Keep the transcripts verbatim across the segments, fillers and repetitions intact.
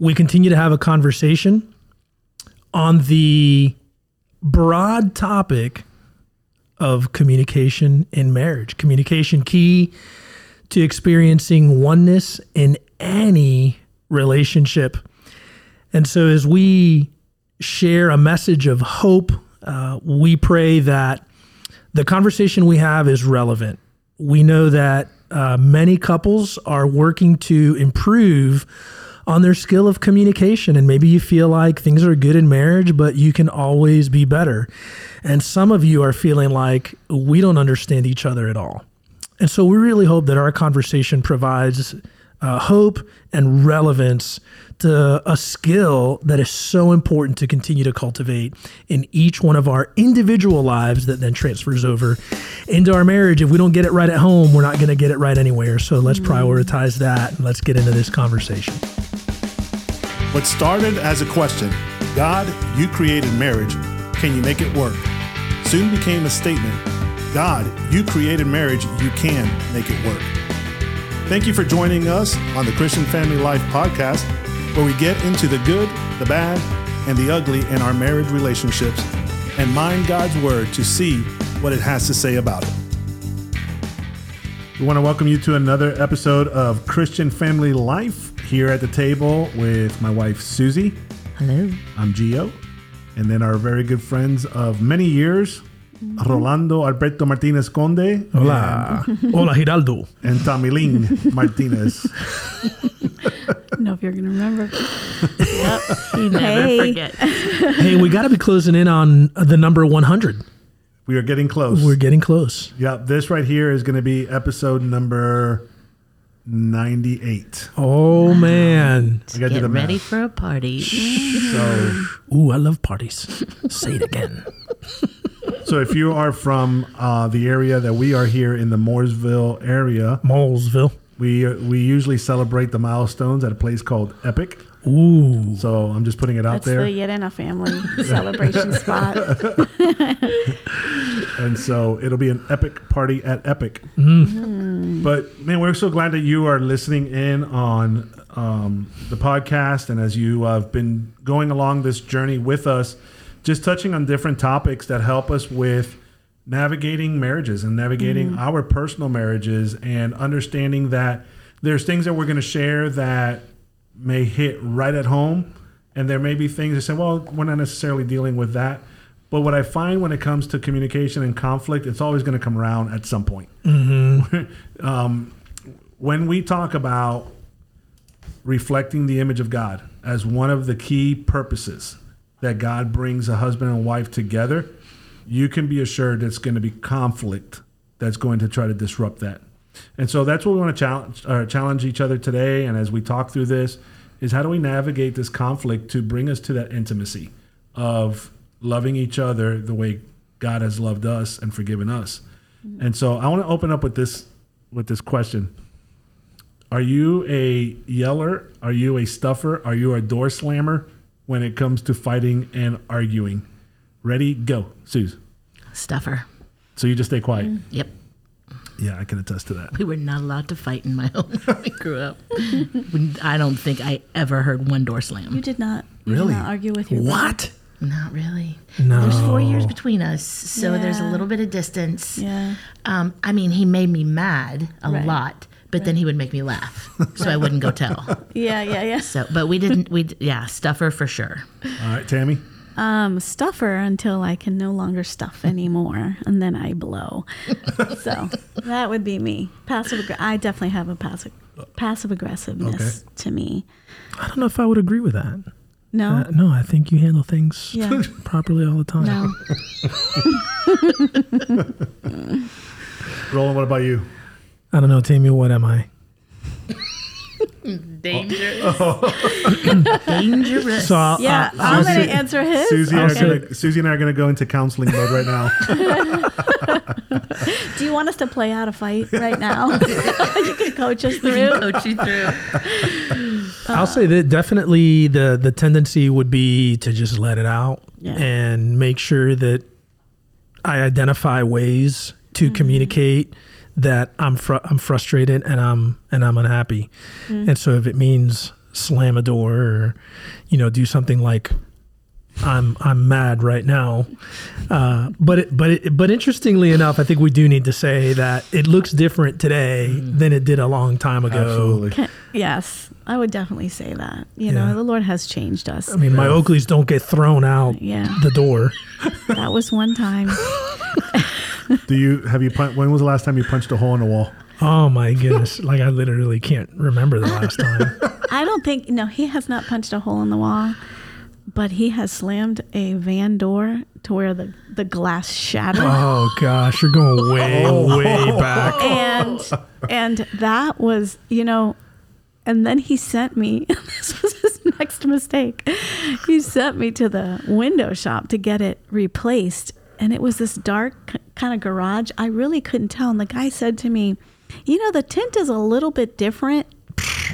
We continue to have a conversation on the broad topic of communication in marriage. Communication key to experiencing oneness in any relationship. And so as we share a message of hope, uh, we pray that the conversation we have is relevant. We know that uh, many couples are working to improve on their skill of communication. And maybe you feel like things are good in marriage, but you can always be better. And some of you are feeling like we don't understand each other at all. And so we really hope that our conversation provides uh, hope and relevance to a skill that is so important to continue to cultivate in each one of our individual lives that then transfers over into our marriage. If we don't get it right at home, we're not going to get it right anywhere. So let's mm-hmm. prioritize that, and let's get into this conversation. What started as a question, God, you created marriage, can you make it work? Soon became a statement, God, you created marriage, you can make it work. Thank you for joining us on the Christian Family Life podcast, where we get into the good, the bad, and the ugly in our marriage relationships and mine God's word to see what it has to say about it. We want to welcome you to another episode of Christian Family Life. Here at the table with my wife, Susie. Hello. I'm Gio. And then our very good friends of many years, mm-hmm. Rolando Alberto Martinez Conde. Hola. And, Hola, Giraldo. And Tamilin Martinez. I don't know if you're going to remember. Yep. You never hey. forget. Hey, we got to be closing in on the number one hundred. We are getting close. We're getting close. Yep. This right here is going to be episode number ninety-eight. Oh, wow. Man. I gotta Get do the math. Ready for a party. So, ooh, I love parties. Say it again. So if you are from uh, the area that we are here in, the Mooresville area. Mooresville. We, we usually celebrate the milestones at a place called Epic. Ooh. So I'm just putting it out That's there. That's the Yerena family celebration spot. And so it'll be an epic party at Epic. Mm. Mm. But man, we're so glad that you are listening in on um, the podcast. And as you have uh, been going along this journey with us, just touching on different topics that help us with navigating marriages and navigating mm. our personal marriages, and understanding that there's things that we're going to share that may hit right at home. And there may be things that say, well, we're not necessarily dealing with that. But what I find when it comes to communication and conflict, it's always going to come around at some point. Mm-hmm. um, when we talk about reflecting the image of God as one of the key purposes that God brings a husband and wife together, you can be assured it's going to be conflict that's going to try to disrupt that. And so that's what we want to challenge, uh, challenge each other today. And as we talk through this, is how do we navigate this conflict to bring us to that intimacy of loving each other the way God has loved us and forgiven us. Mm-hmm. And so I want to open up with this with this question. Are you a yeller? Are you a stuffer? Are you a door slammer when it comes to fighting and arguing? Ready, go. Suze. Stuffer. So you just stay quiet? Mm, yep. Yeah, I can attest to that. We were not allowed to fight in my home when we grew up. I don't think I ever heard one door slam. You did not. You really? Did not argue with your What? Brother. Not really. No. There's four years between us, so yeah. there's a little bit of distance. Yeah. Um, I mean, he made me mad a right. lot, but right. then he would make me laugh, so I wouldn't go tell. Yeah, yeah, yeah. So, but we didn't. We yeah, stuffer for sure. All right, Tammy. Um, stuffer until I can no longer stuff anymore, and then I blow. So that would be me. Passive. Aggr- I definitely have a passive passive aggressiveness okay. to me. I don't know if I would agree with that. No, uh, no. I think you handle things yeah. properly all the time. No. Roland, what about you? I don't know, Tammy. What am I? Dangerous. Oh. Dangerous. So I'll, yeah, I'll, I'm going to answer his. Susie, okay. and gonna, Susie and I are going to go into counseling mode right now. Do you want us to play out a fight right now? You can coach us through. Coach you through. I'll uh, say that definitely the, the tendency would be to just let it out yeah. and make sure that I identify ways to mm-hmm. communicate that I'm fr- I'm frustrated and I'm and I'm unhappy. Mm. And so if it means slam a door or, you know, do something like I'm I'm mad right now. Uh, but it, but it, but interestingly enough, I think we do need to say that it looks different today mm. than it did a long time ago. Absolutely. Can, yes, I would definitely say that. You yeah. know, the Lord has changed us. I mean, yes. my Oakleys don't get thrown out yeah. the door. That was one time. Do you have you? When was the last time you punched a hole in a wall? Oh my goodness! Like I literally can't remember the last time. I don't think. No, he has not punched a hole in the wall. But he has slammed a van door to where the, the glass shattered. Oh, gosh. You're going way, way back. And and that was, you know, and then he sent me, this was his next mistake. He sent me to the window shop to get it replaced. And it was this dark kind of garage. I really couldn't tell. And the guy said to me, you know, the tint is a little bit different.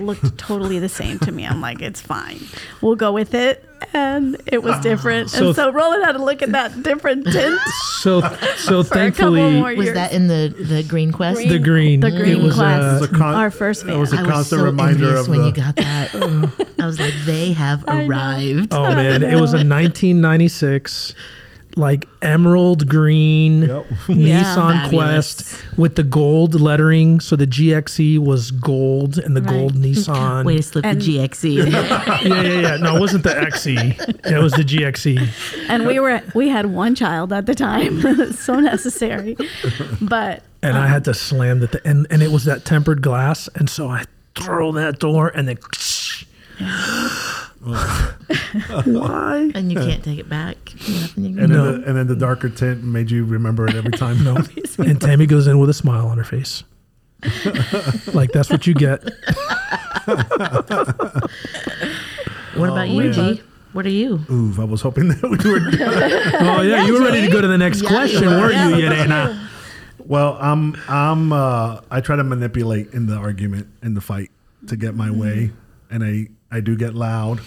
Looked totally the same to me. I'm like, it's fine. We'll go with it. And it was different. Uh, so and so Roland had to look at that different tint. So so thankfully. Was that in the, the Green Quest? Green, the Green. The Green it was Quest. A, it was a con- our first van. It was a I constant was so reminder of when the... you got that. I was like, they have I arrived. Know. Oh, man. It was a nineteen ninety-six like emerald green yep. Nissan yeah, Quest with the gold lettering. So the G X E was gold and the right. gold Nissan. Way to slip and the G X E. yeah, yeah, yeah. No, it wasn't the X E. It was the G X E. And we were we had one child at the time. So necessary. But and um, I had to slam the th- and and it was that tempered glass. And so I throw that door and then. Why? And you can't take it back. And then, no. the, and then the darker tint made you remember it every time. No. And Tammy goes in with a smile on her face. Like, that's what you get. What about oh, you, man. G? What are you? Ooh, I was hoping that we were done. Oh, yeah, yeah, you were ready to go to the next yeah, question, you were. weren't yeah, you, Yerena? Well, I'm, I'm, uh, I try to manipulate in the argument, in the fight, to get my mm. way. And I... I do get loud.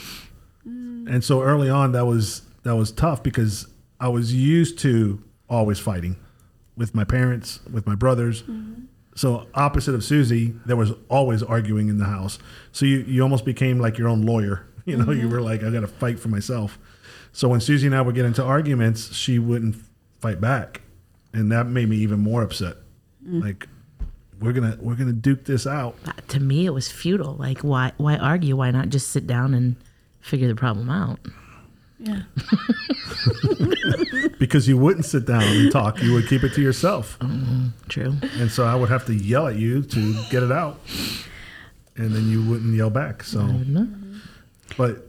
Mm. And so early on, that was that was tough because I was used to always fighting with my parents, with my brothers. Mm-hmm. So opposite of Susie, there was always arguing in the house. So you, you almost became like your own lawyer. You know, mm-hmm. you were like, I got to fight for myself. So when Susie and I would get into arguments, she wouldn't fight back. And that made me even more upset. Mm. Like, We're gonna we're gonna duke this out. To me, it was futile. Like, why why argue? Why not just sit down and figure the problem out? Yeah. Because you wouldn't sit down and talk. You would keep it to yourself. Mm-hmm. True. And so I would have to yell at you to get it out, and then you wouldn't yell back. So, mm-hmm. but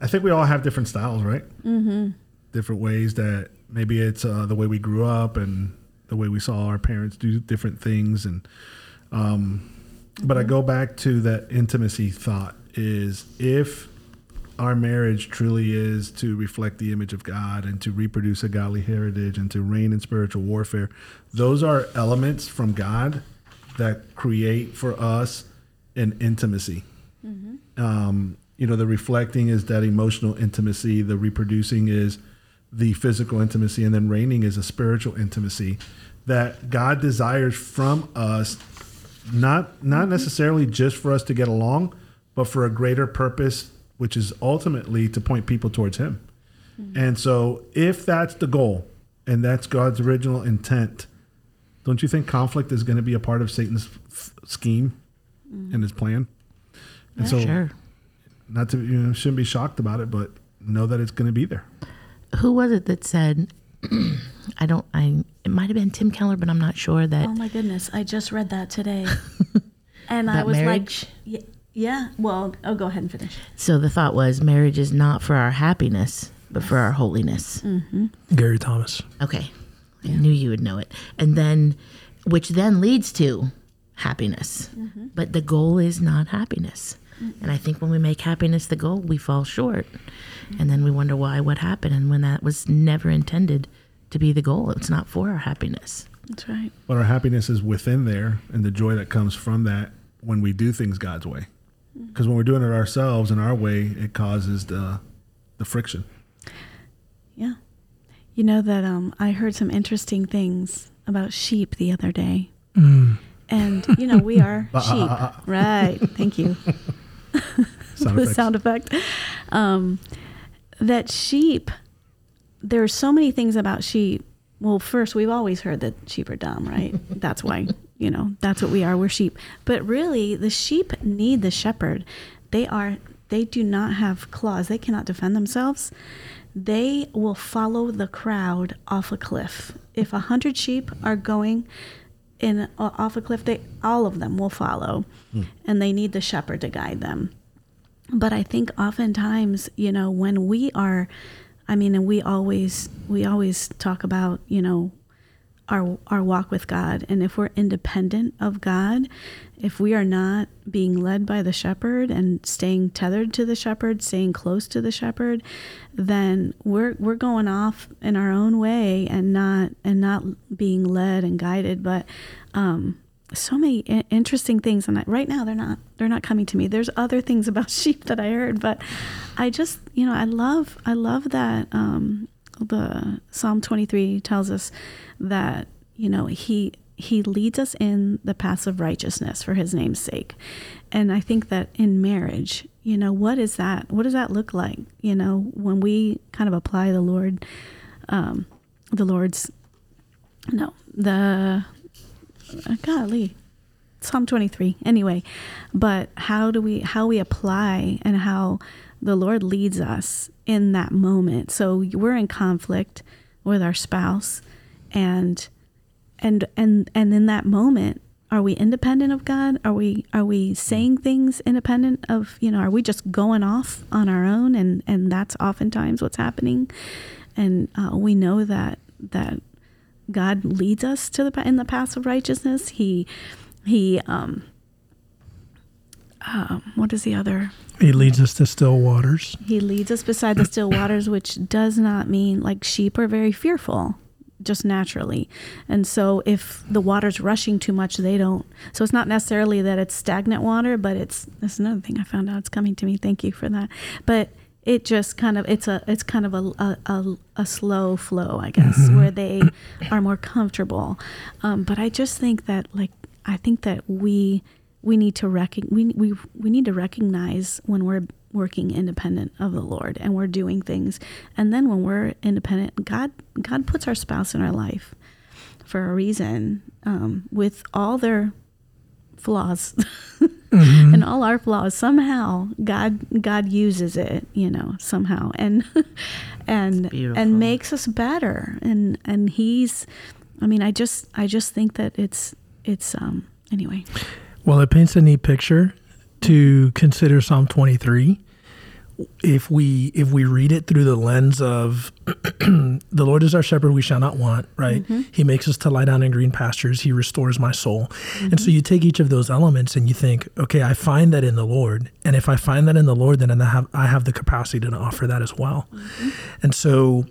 I think we all have different styles, right? Mm-hmm. Different ways that maybe it's uh, the way we grew up and. The way we saw our parents do different things. And, um, but I go back to that intimacy thought is if our marriage truly is to reflect the image of God and to reproduce a godly heritage and to reign in spiritual warfare, those are elements from God that create for us an intimacy. Mm-hmm. Um, you know, the reflecting is that emotional intimacy. The reproducing is the physical intimacy, and then reigning is a spiritual intimacy that God desires from us, not not necessarily just for us to get along, but for a greater purpose, which is ultimately to point people towards Him. Mm-hmm. And so if that's the goal and that's God's original intent, don't you think conflict is going to be a part of Satan's f- scheme mm-hmm. and his plan? And yeah, so sure. not to, you know, shouldn't be shocked about it, but know that it's going to be there. Who was it that said, I don't, I, it might have been Tim Keller, but I'm not sure that. Oh my goodness. I just read that today. And I was marriage? like, yeah, well, I'll go ahead and finish. So the thought was marriage is not for our happiness, but for our holiness. Mm-hmm. Gary Thomas. Okay. Yeah. I knew you would know it. And then, which then leads to happiness, mm-hmm. but the goal is not happiness. And I think when we make happiness the goal, we fall short. And then we wonder why, what happened, and when that was never intended to be the goal. It's not for our happiness. That's right. But our happiness is within there, and the joy that comes from that when we do things God's way. Because when we're doing it ourselves in our way, it causes the the friction. Yeah. You know that um, I heard some interesting things about sheep the other day. Mm. And, you know, we are sheep. Right. Thank you. sound, the sound effect. Um, that sheep, there are so many things about sheep. Well, first, we've always heard that sheep are dumb, right? That's why, you know, that's what we are. We're sheep. But really, the sheep need the shepherd. They are, they do not have claws. They cannot defend themselves. They will follow the crowd off a cliff. If a hundred sheep are going in uh, off a cliff, they all of them will follow, mm. and they need the shepherd to guide them. But I think oftentimes, you know, when we are, I mean, and we always we always talk about, you know, our our walk with God, and if we're independent of God, if we are not being led by the shepherd and staying tethered to the shepherd, staying close to the shepherd, then we're we're going off in our own way and not and not being led and guided. But um, so many i- interesting things, and I, right now they're not they're not coming to me. There's other things about sheep that I heard, but I just you know I love I love that. Um, The Psalm twenty-three tells us that, you know, he he leads us in the paths of righteousness for his name's sake. And I think that in marriage, you know, what is that? What does that look like? You know, when we kind of apply the Lord, um, the Lord's, no, the, uh, golly, Psalm twenty-three anyway, but how do we, how we apply and how the Lord leads us in that moment. So we're in conflict with our spouse, and and and and in that moment, are we independent of God? Are we are we saying things independent of, you know, are we just going off on our own? And, and that's oftentimes what's happening. And uh, we know that that God leads us to the in the path of righteousness. He he um uh, what is the other? He leads us to still waters. He leads us beside the still waters, which does not mean, like, sheep are very fearful, just naturally. And so if the water's rushing too much, they don't. So it's not necessarily that it's stagnant water, but it's, that's another thing I found out. It's coming to me. Thank you for that. But it just kind of, it's a, it's kind of a, a, a, a slow flow, I guess, mm-hmm. where they are more comfortable. Um, but I just think that, like, I think that we... We need to rec- we, we we need to recognize when we're working independent of the Lord and we're doing things, and then when we're independent, God God puts our spouse in our life for a reason, um, with all their flaws mm-hmm. and all our flaws. Somehow God God uses it, you know, somehow and and and makes us better. And and he's, I mean, I just I just think that it's it's um anyway. Well, it paints a neat picture to consider Psalm twenty-three. If we if we read it through the lens of the Lord is our shepherd, we shall not want, right? Mm-hmm. He makes us to lie down in green pastures. He restores my soul. Mm-hmm. And so you take each of those elements and you think, okay, I find that in the Lord. And if I find that in the Lord, then I have, I have the capacity to offer that as well. Mm-hmm. And so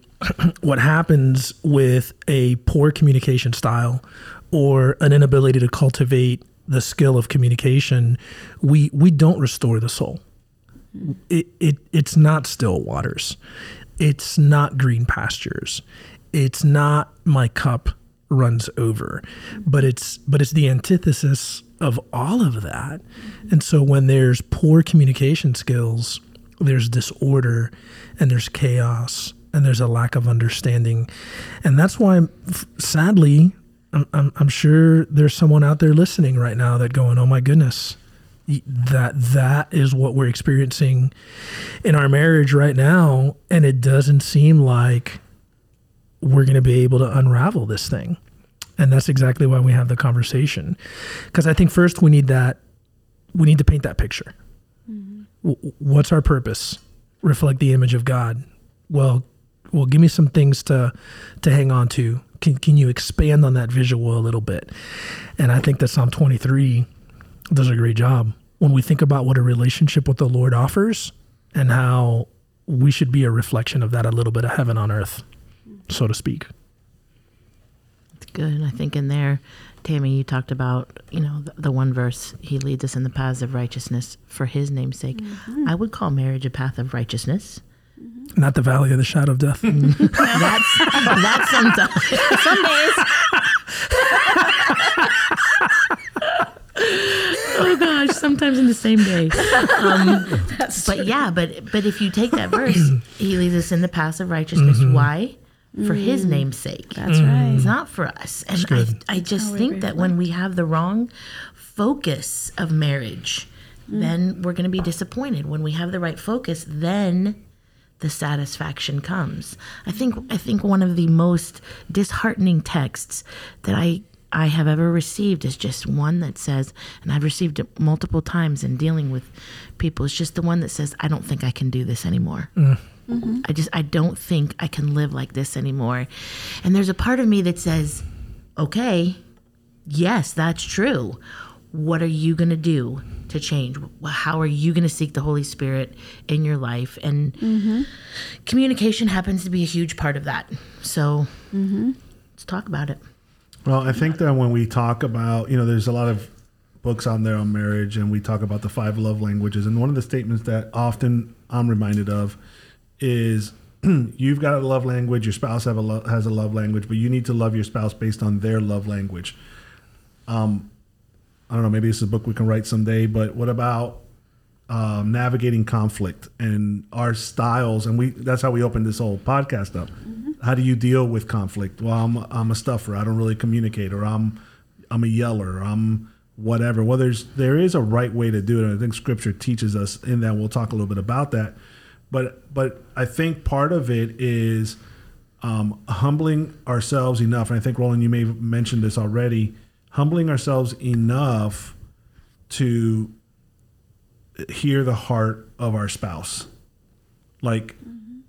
what happens with a poor communication style or an inability to cultivate the skill of communication, we we don't restore the soul. It, it it's not still waters. It's not green pastures. It's not my cup runs over. But it's but it's the antithesis of all of that. And so when there's poor communication skills, there's disorder and there's chaos and there's a lack of understanding. And that's why, sadly, I'm, I'm, I'm sure there's someone out there listening right now that going, oh my goodness, that that is what we're experiencing in our marriage right now. And it doesn't seem like we're going to be able to unravel this thing. And that's exactly why we have the conversation. Because I think first we need that, we need to paint that picture. Mm-hmm. W- what's our purpose? Reflect the image of God. Well, well, give me some things to, to hang on to. Can can you expand on that visual a little bit? And I think that Psalm twenty-three does a great job when we think about what a relationship with the Lord offers and how we should be a reflection of that, a little bit of heaven on earth, so to speak. It's good. And I think in there, Tammy, you talked about, you know, the, the one verse, he leads us in the paths of righteousness for his name's sake. Mm-hmm. I would call marriage a path of righteousness. Not the valley of the shadow of death. that's that's sometimes. Some days. Oh gosh, sometimes in the same day. Um, That's but true. yeah, but but if you take that verse, he leads us in the paths of righteousness. Mm-hmm. Why? For mm. his name's sake. That's mm. right. It's not for us. And I, I just think really that like. when we have the wrong focus of marriage, mm. then we're going to be disappointed. When we have the right focus, then the satisfaction comes. I think I think one of the most disheartening texts that I I have ever received is just one that says, and I've received it multiple times in dealing with people, it's just the one that says, I don't think I can do this anymore. Mm. Mm-hmm. I just, I don't think I can live like this anymore. And there's a part of me that says, okay, yes, that's true. What are you going to do to change? How are you going to seek the Holy Spirit in your life? And mm-hmm. communication happens to be a huge part of that. So mm-hmm. let's talk about it. Well, I think that when we talk about, you know, there's a lot of books on there on marriage, and we talk about the five love languages. And one of the statements that often I'm reminded of is you've got a love language, your spouse have a lo- has a love language, but you need to love your spouse based on their love language. Um, I don't know, maybe this is a book we can write someday, but what about um, navigating conflict and our styles? And we that's how we opened this whole podcast up. Mm-hmm. How do you deal with conflict? Well, I'm I'm a stuffer. I don't really communicate, or I'm I'm a yeller. Or I'm whatever. Well, there's there is a right way to do it, and I think Scripture teaches us in that. We'll talk a little bit about that, but but I think part of it is um, humbling ourselves enough. And I think Roland, you may have mentioned this already. Humbling ourselves enough to hear the heart of our spouse, like mm-hmm.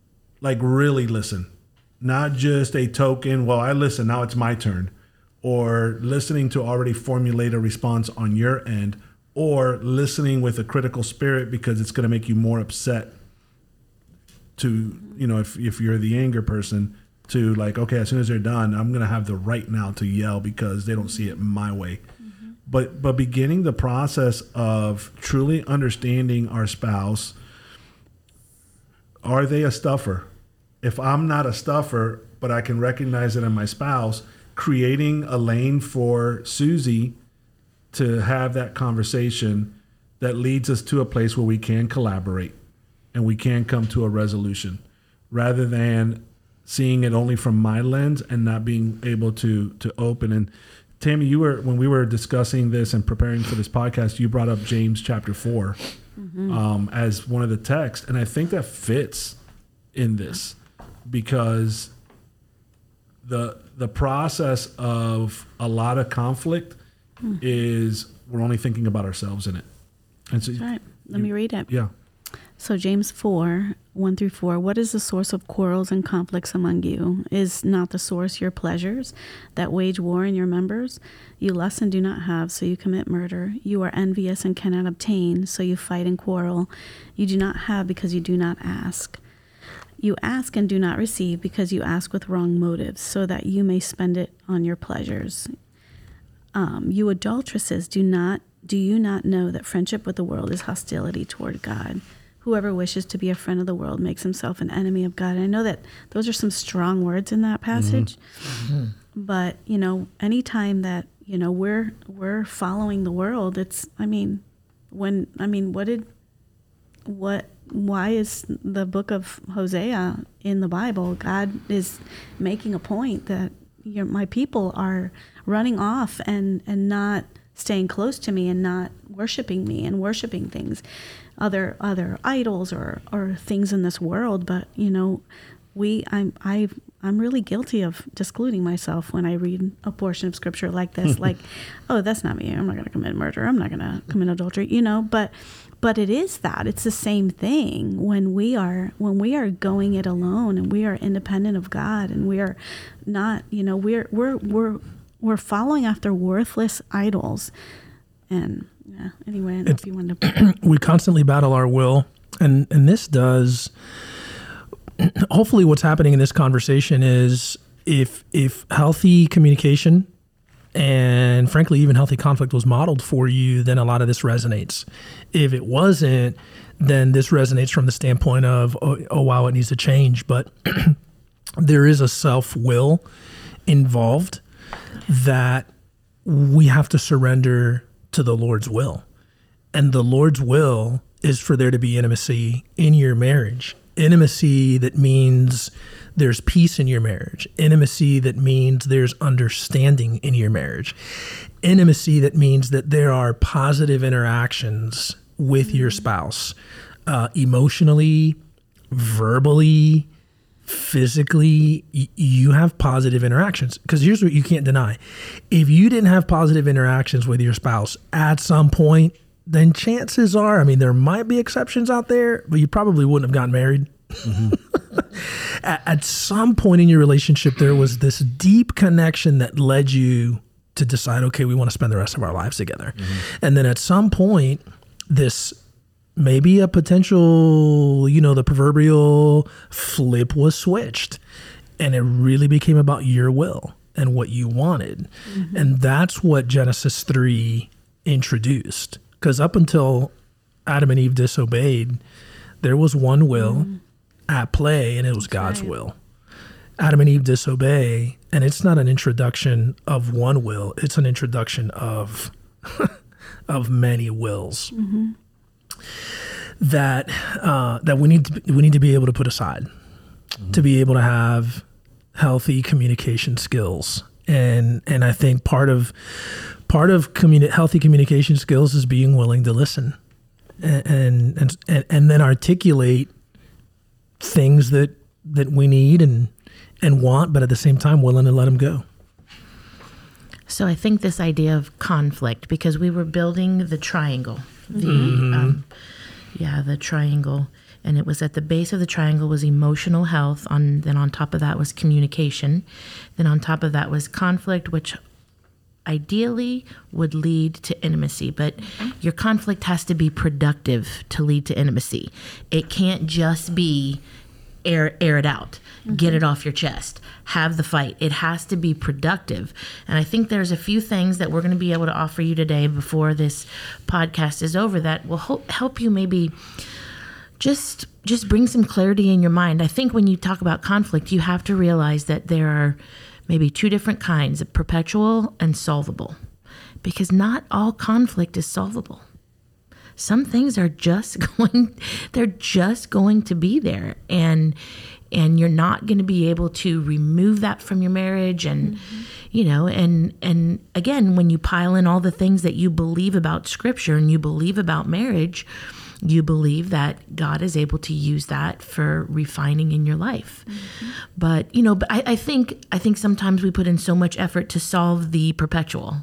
like really listen. Not just a token, well, I listen, now it's my turn. Or listening to already formulate a response on your end. Or listening with a critical spirit because it's going to make you more upset to, you know, if, if you're the anger person, to like, okay, as soon as they're done, I'm going to have the right now to yell because they don't see it my way. Mm-hmm. But, but beginning the process of truly understanding our spouse, are they a stuffer? If I'm not a stuffer, but I can recognize it in my spouse, creating a lane for Susie to have that conversation that leads us to a place where we can collaborate and we can come to a resolution, rather than seeing it only from my lens and not being able to to open. And Tammy, you were when we were discussing this and preparing for this podcast, you brought up James chapter four mm-hmm. um, as one of the texts, and I think that fits in this. Because the the process of a lot of conflict mm. is we're only thinking about ourselves in it. And so That's right. Let you, me read it. Yeah. So James four, one through four, what is the source of quarrels and conflicts among you? Is not the source your pleasures that wage war in your members? You lust and do not have, so you commit murder. You are envious and cannot obtain, so you fight and quarrel. You do not have because you do not ask. You ask and do not receive because you ask with wrong motives, so that you may spend it on your pleasures. Um, you adulteresses, do not do you not know that friendship with the world is hostility toward God? Whoever wishes to be a friend of the world makes himself an enemy of God. And I know that those are some strong words in that passage, mm-hmm. but you know, anytime that you know we're we're following the world, it's I mean, when I mean, what did what. Why is the book of Hosea in the Bible? God is making a point that you know, my people are running off and, and not staying close to me and not worshiping me and worshiping things, other other idols or, or things in this world. But you know, we I'm I I'm really guilty of discluding myself when I read a portion of scripture like this. Like, oh, that's not me. I'm not going to commit murder. I'm not going to commit adultery. You know, but. But it is that it's the same thing when we are when we are going it alone and we are independent of God and we are not, you know, we're we're we're we're following after worthless idols. And yeah, anyway, I don't know if you wanted to we constantly battle our will, and and this does hopefully what's happening in this conversation is if if healthy communication and frankly, even healthy conflict was modeled for you, then a lot of this resonates. If it wasn't, then this resonates from the standpoint of, oh, oh wow, it needs to change. But there is a self-will involved that we have to surrender to the Lord's will. And the Lord's will is for there to be intimacy in your marriage. Intimacy that means there's peace in your marriage. Intimacy that means there's understanding in your marriage. Intimacy that means that there are positive interactions with your spouse, uh, emotionally, verbally, physically. Y- you have positive interactions, because here's what you can't deny. If you didn't have positive interactions with your spouse at some point, then chances are, I mean, there might be exceptions out there, but you probably wouldn't have gotten married. Mm-hmm. at, at some point in your relationship, there was this deep connection that led you to decide, okay, we want to spend the rest of our lives together. Mm-hmm. And then at some point, this maybe a potential, you know, the proverbial flip was switched, and it really became about your will and what you wanted. Mm-hmm. And that's what Genesis three introduced. Because up until Adam and Eve disobeyed, there was one will mm-hmm. at play, and it was That's God's right. will. Adam and Eve disobey, and it's not an introduction of one will. It's an introduction of of many wills mm-hmm. that uh, that we need to, we need to be able to put aside mm-hmm. to be able to have healthy communication skills. And and I think part of part of communi- healthy communication skills is being willing to listen, and and and, and then articulate things that, that we need and and want, but at the same time willing to let them go. So I think this idea of conflict, because we were building the triangle, the mm-hmm. um, yeah, the triangle, and it was at the base of the triangle was emotional health. On then on top of that was communication. Then on top of that was conflict, which ideally would lead to intimacy, but your conflict has to be productive to lead to intimacy. It can't just be air, air it out, mm-hmm. get it off your chest, have the fight. It has to be productive. And I think there's a few things that we're going to be able to offer you today before this podcast is over that will ho- help you maybe just just bring some clarity in your mind. I think when you talk about conflict, you have to realize that there are maybe two different kinds of perpetual and solvable, because not all conflict is solvable. Some things are just going, they're just going to be there, and and you're not going to be able to remove that from your marriage. And, mm-hmm. you know, and and again, when you pile in all the things that you believe about Scripture and you believe about marriage, you believe that God is able to use that for refining in your life. Mm-hmm. But, you know, but I, I think I think sometimes we put in so much effort to solve the perpetual.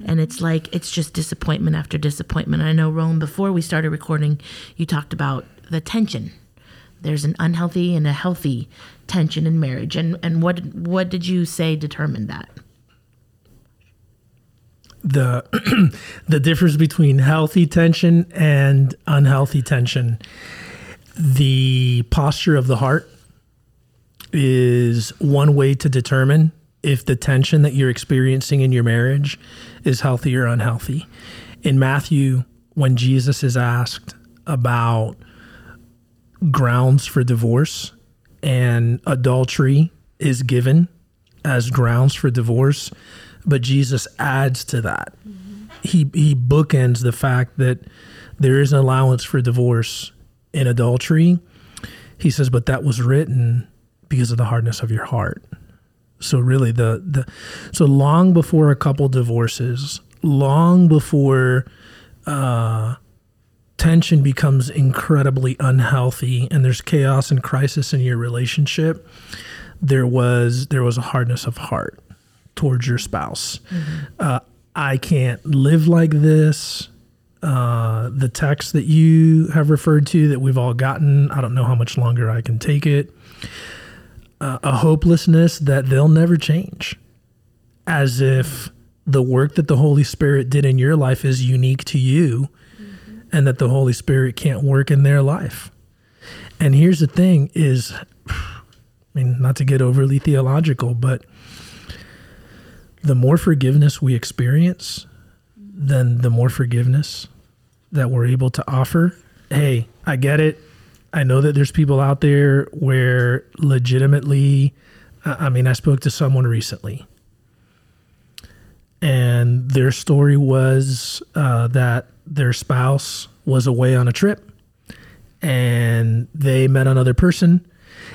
Mm-hmm. And it's like, it's just disappointment after disappointment. I know, Rome, before we started recording, you talked about the tension. There's an unhealthy and a healthy tension in marriage. And and what what did you say determined that? The the difference between healthy tension and unhealthy tension. The posture of the heart is one way to determine if the tension that you're experiencing in your marriage is healthy or unhealthy. In Matthew, when Jesus is asked about grounds for divorce, and adultery is given as grounds for divorce, but Jesus adds to that. Mm-hmm. He he bookends the fact that there is an allowance for divorce in adultery. He says, but that was written because of the hardness of your heart. So really, the the so long before a couple divorces, long before uh, tension becomes incredibly unhealthy and there's chaos and crisis in your relationship, there was there was a hardness of heart towards your spouse. Mm-hmm. Uh, I can't live like this. Uh, the text that you have referred to that we've all gotten, I don't know how much longer I can take it. Uh, a hopelessness that they'll never change. As if the work that the Holy Spirit did in your life is unique to you mm-hmm. and that the Holy Spirit can't work in their life. And here's the thing is, I mean, not to get overly theological, but the more forgiveness we experience, then the more forgiveness that we're able to offer. Hey, I get it. I know that there's people out there where legitimately, I mean, I spoke to someone recently and their story was uh, that their spouse was away on a trip and they met another person.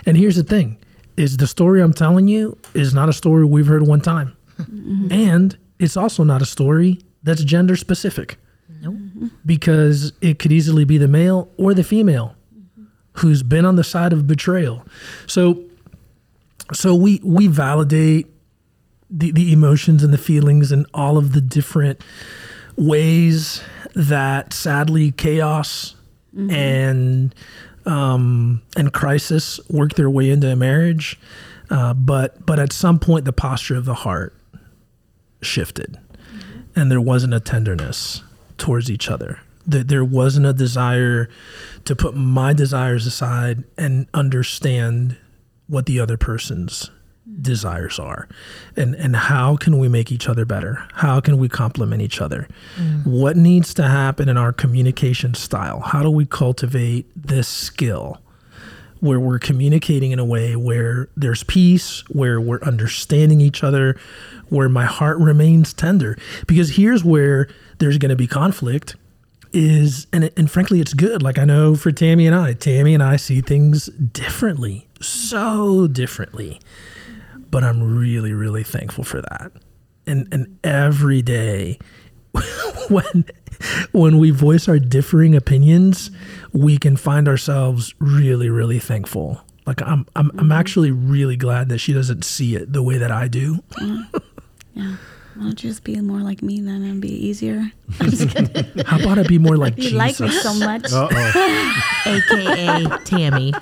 And here's the thing, is the story I'm telling you is not a story we've heard one time. Mm-hmm. And it's also not a story that's gender specific. Nope. Because it could easily be the male or the female mm-hmm. who's been on the side of betrayal. So so we we validate the, the emotions and the feelings and all of the different ways that sadly chaos mm-hmm. and um, and crisis work their way into a marriage. Uh, but but at some point, the posture of the heart shifted mm-hmm. and there wasn't a tenderness towards each other. That there wasn't a desire to put my desires aside and understand what the other person's desires are, and and how can we make each other better? How can we complement each other? Mm. What needs to happen in our communication style? How do we cultivate this skill where we're communicating in a way where there's peace, where we're understanding each other, where my heart remains tender? Because here's where there's going to be conflict is, and and frankly, it's good. Like I know for Tammy and I, Tammy and I see things differently, so differently. But I'm really, really thankful for that. And and every day when when we voice our differing opinions, we can find ourselves really, really thankful. Like I'm I'm mm-hmm. I'm actually really glad that she doesn't see it the way that I do. Yeah. yeah. Well, just be more like me, then it'll be easier. I'm just kidding. How about I be more like you Jesus? You like me so much. Uh-oh. A K A Tammy.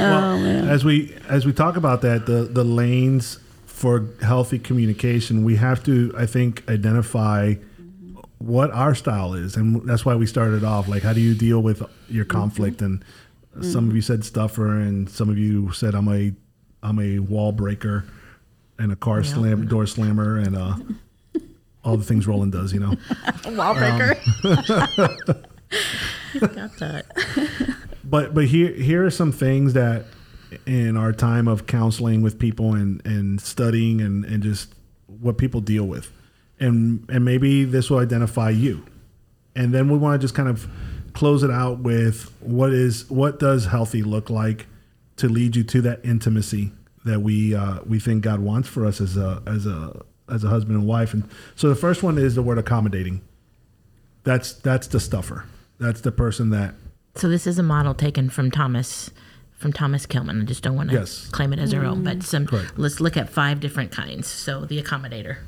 Well, oh, as we as we talk about that, the, the lanes for healthy communication, we have to, I think, identify mm-hmm. what our style is. And that's why we started off. Like, how do you deal with your conflict? Mm-hmm. And mm-hmm. some of you said stuffer, and some of you said I'm a I'm a wall breaker and a car yeah. slam, door slammer, and uh, all the things Roland does, you know. Wall breaker. Um, got that. But but here here are some things that in our time of counseling with people and, and studying and, and just what people deal with. And and maybe this will identify you. And then we want to just kind of close it out with what is what does healthy look like to lead you to that intimacy that we uh, we think God wants for us as a as a as a husband and wife. And so the first one is the word accommodating. That's that's the stuffer. That's the person that So this is a model taken from Thomas, from Thomas Kilmann. I just don't want to yes. claim it as our own, but some. Correct. Let's look at five different kinds. So the accommodator.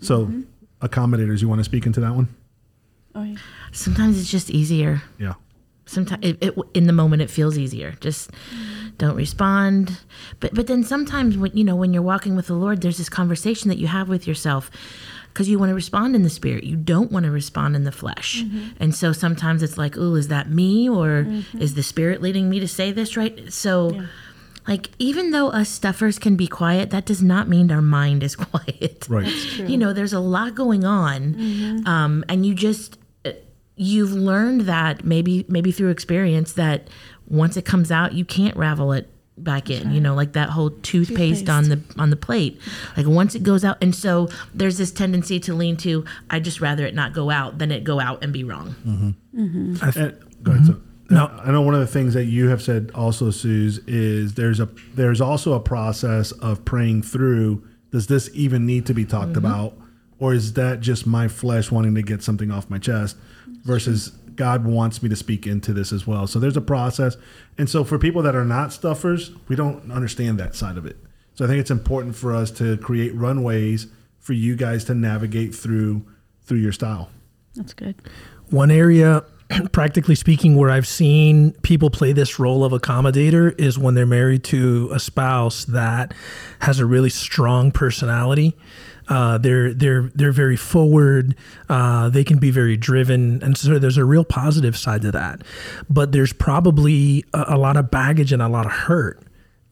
So mm-hmm. accommodators, you want to speak into that one? Oh, yeah. Sometimes it's just easier. Yeah. Sometimes it, it, in the moment it feels easier. Just don't respond. But but then sometimes when you know when you're walking with the Lord, there's this conversation that you have with yourself. Because you want to respond in the spirit. You don't want to respond in the flesh. Mm-hmm. And so sometimes it's like, oh, is that me? Or mm-hmm. is the spirit leading me to say this, right? So yeah. like, even though us stuffers can be quiet, that does not mean our mind is quiet. Right. That's true. You know, there's a lot going on. Mm-hmm. Um, and you just, you've learned that maybe, maybe through experience that once it comes out, you can't ravel it back in, you know, like that whole toothpaste, toothpaste on the on the plate. Like once it goes out, and so there's this tendency to lean to, I'd just rather it not go out than it go out and be wrong. Mm-hmm. Mm-hmm. I th- and, go ahead. Mm-hmm. So, no, I know one of the things that you have said also, Suze, is there's a there's also a process of praying through. Does this even need to be talked mm-hmm. about, or is that just my flesh wanting to get something off my chest, versus God wants me to speak into this as well. So there's a process. And so for people that are not stuffers, we don't understand that side of it. So I think it's important for us to create runways for you guys to navigate through through your style. That's good. One area, practically speaking, where I've seen people play this role of accommodator is when they're married to a spouse that has a really strong personality. Uh, they're they're they're very forward. Uh, they can be very driven, and so there's a real positive side to that. But there's probably a, a lot of baggage and a lot of hurt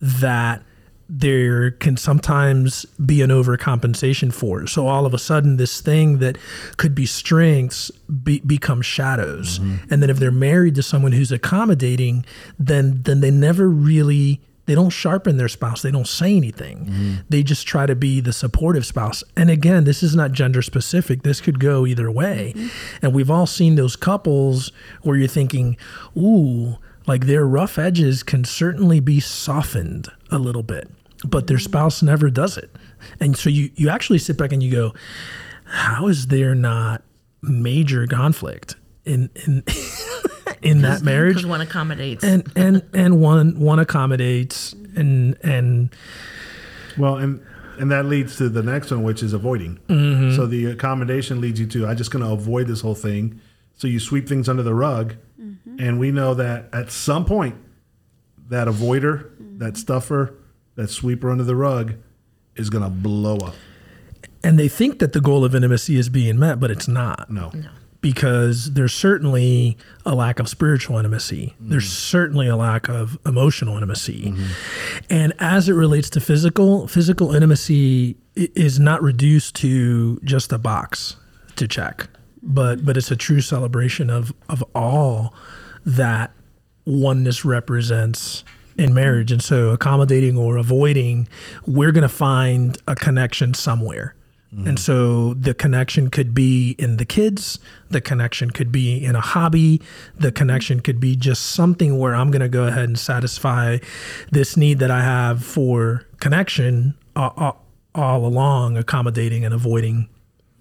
that there can sometimes be an overcompensation for. So all of a sudden, this thing that could be strengths be, become shadows. Mm-hmm. And then if they're married to someone who's accommodating, then then they never really They don't sharpen their spouse. They don't say anything. Mm-hmm. They just try to be the supportive spouse. And again, this is not gender specific. This could go either way. Mm-hmm. And we've all seen those couples where you're thinking, ooh, like their rough edges can certainly be softened a little bit, but their spouse never does it. And so you, you actually sit back and you go, how is there not major conflict in in in that marriage? Because one accommodates. And and and one one accommodates and and well and and that leads to the next one, which is avoiding. Mm-hmm. So the accommodation leads you to, I'm just going to avoid this whole thing. So you sweep things under the rug. Mm-hmm. And we know that at some point, that avoider, mm-hmm. that stuffer, that sweeper under the rug is going to blow up. And they think that the goal of intimacy is being met, but it's not. No. No. Because there's certainly a lack of spiritual intimacy. Mm-hmm. There's certainly a lack of emotional intimacy. Mm-hmm. And as it relates to physical, physical intimacy is not reduced to just a box to check, but but it's a true celebration of of all that oneness represents in marriage. And so accommodating or avoiding, we're going to find a connection somewhere. Mm-hmm. And so the connection could be in the kids, the connection could be in a hobby, the connection could be just something where I'm going to go ahead and satisfy this need that I have for connection uh, uh, all along, accommodating and avoiding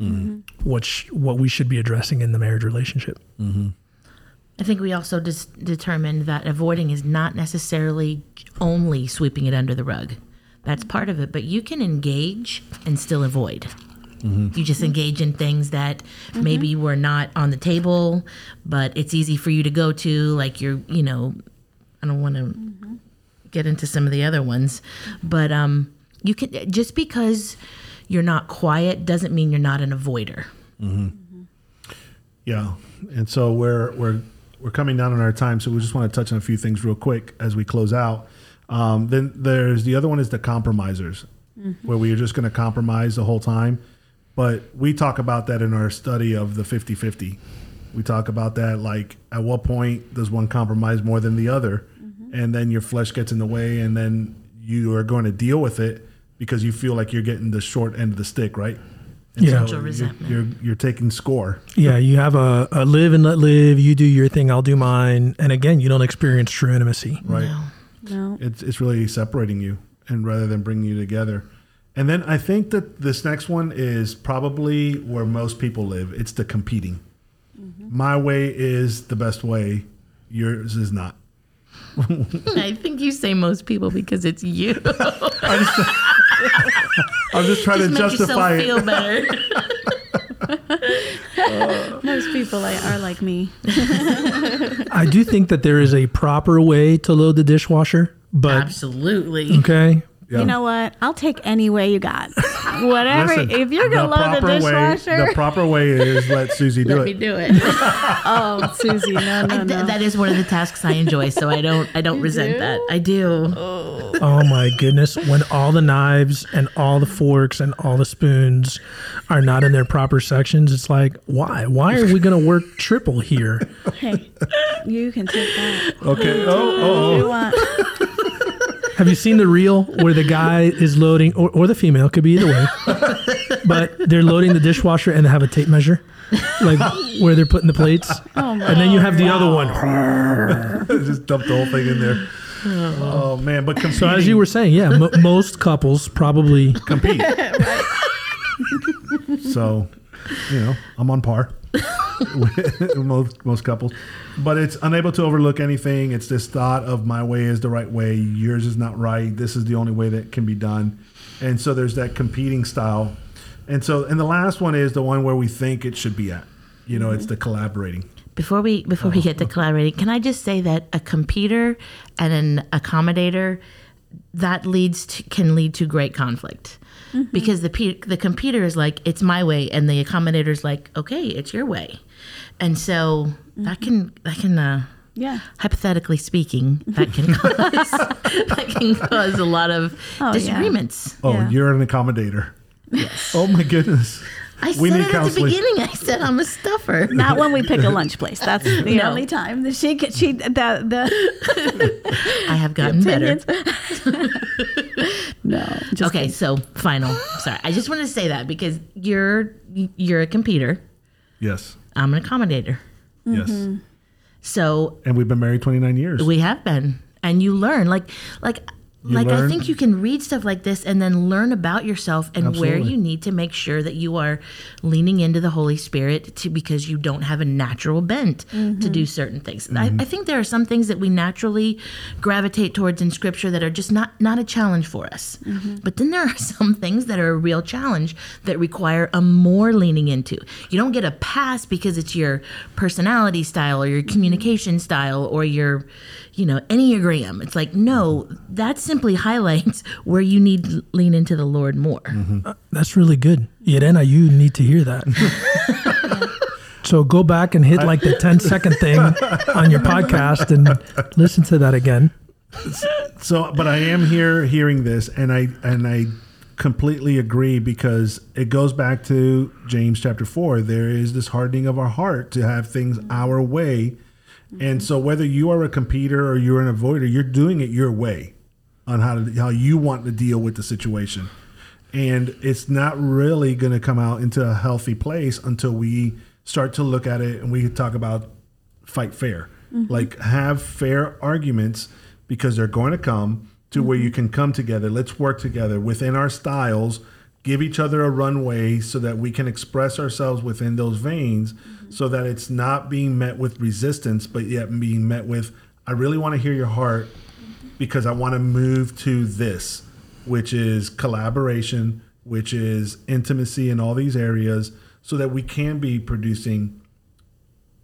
mm-hmm. what, sh- what we should be addressing in the marriage relationship. Mm-hmm. I think we also dis- determined that avoiding is not necessarily only sweeping it under the rug. That's part of it, but you can engage and still avoid. Mm-hmm. You just engage in things that mm-hmm. maybe were not on the table, but it's easy for you to go to, like you're, you know, I don't want to mm-hmm. get into some of the other ones, but um, you can, just because you're not quiet doesn't mean you're not an avoider. Mm-hmm. Mm-hmm. Yeah, and so we're we're we're coming down on our time, so we just want to touch on a few things real quick as we close out. Um, then there's the other one is the compromisers, mm-hmm. where we are just going to compromise the whole time. But we talk about that in our study of the fifty-fifty. We talk about that, like at what point does one compromise more than the other? Mm-hmm. And then your flesh gets in the way, and then you are going to deal with it because you feel like you're getting the short end of the stick, right? And yeah, so you're, you're you're taking score. Yeah, you have a, a live and let live. You do your thing, I'll do mine. And again, you don't experience true intimacy, right? No. No. It's it's really separating you, and rather than bringing you together. And then I think that this next one is probably where most people live. It's the competing. Mm-hmm. My way is the best way. Yours is not. I think you say most people because it's you. I'm, just, I'm just trying just to make justify yourself it. Feel better. Uh, most people are like me. I do think that there is a proper way to load the dishwasher, but absolutely. Okay. Yeah. You know what? I'll take any way you got. Whatever. Listen, if you're going to load the dishwasher. Way, the proper way is let Susie do let it. Let me do it. Oh, Susie, no, no, th- no. That is one of the tasks I enjoy, so I don't I don't you resent do? That. I do. Oh. Oh, my goodness. When all the knives and all the forks and all the spoons are not in their proper sections, it's like, why? Why are we going to work triple here? Hey, you can take that. Okay. Oh, oh. You want. Have you seen the reel where the guy is loading, or, or the female, could be either way, but they're loading the dishwasher and they have a tape measure, like where they're putting the plates, oh my and then you have the wow. other one. Just dump the whole thing in there. Oh, oh man! But competing. So as you were saying, yeah, mo- most couples probably compete. So, you know, I'm on par with most most couples, but it's unable to overlook anything. It's this thought of my way is the right way, yours is not right. This is the only way that can be done, and so there's that competing style, and so and the last one is the one where we think it should be at. You know, mm-hmm. it's the collaborating. Before we before oh. we get to collaborating, can I just say that a competer and an accommodator that leads to, can lead to great conflict. Mm-hmm. Because the pe- the competer is like, it's my way, and the accommodator is like, okay, it's your way, and so mm-hmm. that can that can uh, yeah hypothetically speaking that can cause that can cause a lot of oh, disagreements. Yeah. Oh, yeah. You're an accommodator. Yes. Oh my goodness. I we said it at the beginning. I said I'm a stuffer. Not when we pick a lunch place. That's the no. only time that she she the the. I have gotten better. no. Just okay. Kidding. So final. Sorry, I just wanted to say that because you're you're a competitor. Yes. I'm an accommodator. Yes. Mm-hmm. So. And we've been married twenty-nine years. We have been, and you learn like like. You like learn. I think you can read stuff like this and then learn about yourself and Absolutely. Where you need to make sure that you are leaning into the Holy Spirit to, because you don't have a natural bent mm-hmm. to do certain things. Mm-hmm. I, I think there are some things that we naturally gravitate towards in Scripture that are just not, not a challenge for us. Mm-hmm. But then there are some things that are a real challenge that require a more leaning into. You don't get a pass because it's your personality style or your communication mm-hmm. style or your, you know, Enneagram. It's like, no, that's simply highlights where you need to lean into the Lord more. Mm-hmm. Uh, that's really good. Yerena, you need to hear that. So go back and hit like the ten second thing on your podcast and listen to that again. So, but I am here hearing this and I, and I completely agree because it goes back to James chapter four. There is this hardening of our heart to have things our way. And so whether you are a competitor or you're an avoider, you're doing it your way on how to, how you want to deal with the situation. And it's not really going to come out into a healthy place until we start to look at it and we talk about fight fair. Mm-hmm. Like have fair arguments because they're going to come to mm-hmm. where you can come together. Let's work together within our styles, give each other a runway so that we can express ourselves within those veins mm-hmm. so that it's not being met with resistance, but yet being met with, I really want to hear your heart because I want to move to this, which is collaboration, which is intimacy in all these areas so that we can be producing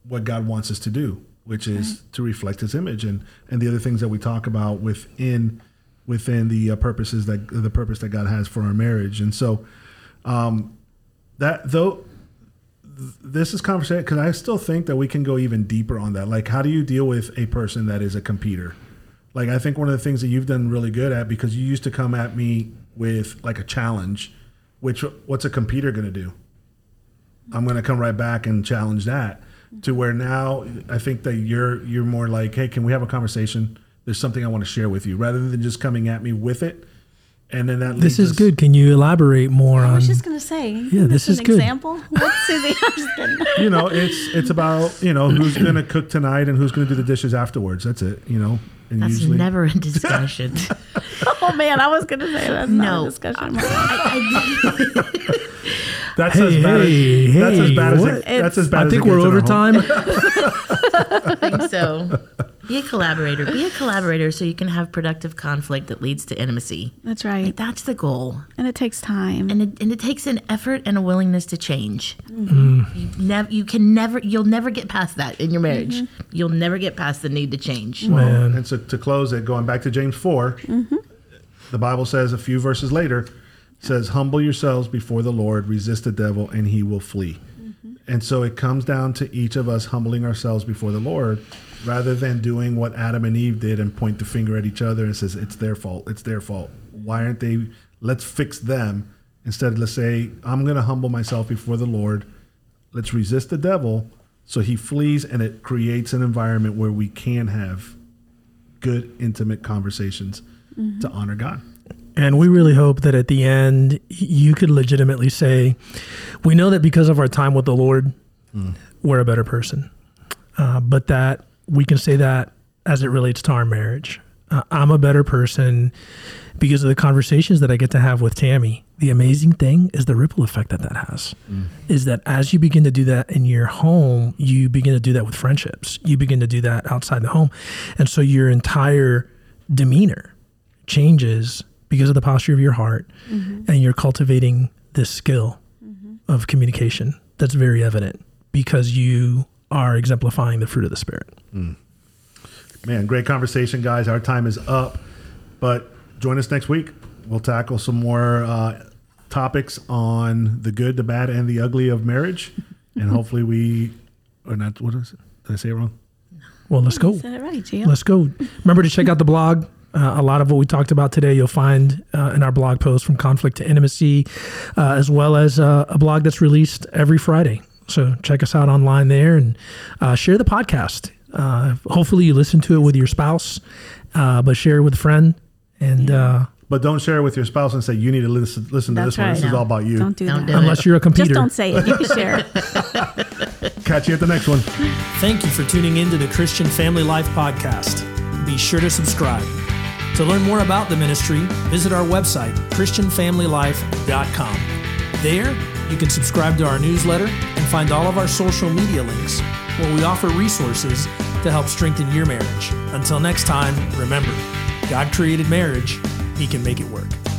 what God wants us to do, which okay. is to reflect his image and, and the other things that we talk about within within the uh, purposes that the purpose that God has for our marriage. And so um, that though th- this is conversation, because I still think that we can go even deeper on that. Like, how do you deal with a person that is a competitor? Like, I think one of the things that you've done really good at, because you used to come at me with like a challenge, which what's a competitor going to do? I'm going to come right back and challenge that to where now I think that you're, you're more like, hey, can we have a conversation? There's something I want to share with you rather than just coming at me with it. And then that This is us. Good. Can you elaborate more I on I was just going to say, yeah, this is an good. Example. What's Susie? You know, it's it's about, you know, who's going to cook tonight and who's going to do the dishes afterwards. That's it, you know. And that's usually never a discussion. Oh man, I was going to say that's no. not a discussion. That's as bad as that's as bad as it, that's as bad I think as we're overtime. I think so. Be a collaborator. Be a collaborator so you can have productive conflict that leads to intimacy. That's right. Like, that's the goal. And it takes time. And it, and it takes an effort and a willingness to change. Mm-hmm. Mm. You, nev- you can never, you'll never get past that in your marriage. Mm-hmm. You'll never get past the need to change. Well, man. And so to close it, going back to James four, mm-hmm. the Bible says a few verses later, says, humble yourselves before the Lord, resist the devil, and he will flee. Mm-hmm. And so it comes down to each of us humbling ourselves before the Lord rather than doing what Adam and Eve did and point the finger at each other and says, it's their fault. It's their fault. Why aren't they? Let's fix them. Instead, let's say, I'm going to humble myself before the Lord. Let's resist the devil so he flees, and it creates an environment where we can have good, intimate conversations mm-hmm. to honor God. And we really hope that at the end, you could legitimately say, we know that because of our time with the Lord, mm. we're a better person. Uh, but that we can say that as it relates to our marriage. Uh, I'm a better person because of the conversations that I get to have with Tammy. The amazing thing is the ripple effect that that has, mm. is that as you begin to do that in your home, you begin to do that with friendships. You begin to do that outside the home. And so your entire demeanor changes because of the posture of your heart, mm-hmm. and you're cultivating this skill mm-hmm. of communication that's very evident because you are exemplifying the fruit of the Spirit. Mm. Man, great conversation, guys. Our time is up, but join us next week. We'll tackle some more uh, topics on the good, the bad, and the ugly of marriage, and hopefully we or not. What is it? Did I say it wrong? Well, let's go. You said it right, Gio. Let's go. Remember to check out the blog. Uh, a lot of what we talked about today, you'll find uh, in our blog post, From Conflict to Intimacy, uh, as well as uh, a blog that's released every Friday. So check us out online there, and uh, share the podcast. Uh, hopefully you listen to it with your spouse, uh, but share it with a friend. And uh, But don't share it with your spouse and say, you need to listen, listen to this one. Right, this no. is all about you. Don't do don't that. Do Unless it. You're a computer. Just don't say it. You can share it. Catch you at the next one. Thank you for tuning in to the Christian Family Life Podcast. Be sure to subscribe. To learn more about the ministry, visit our website, Christian Family Life dot com. There, you can subscribe to our newsletter and find all of our social media links, where we offer resources to help strengthen your marriage. Until next time, remember, God created marriage. He can make it work.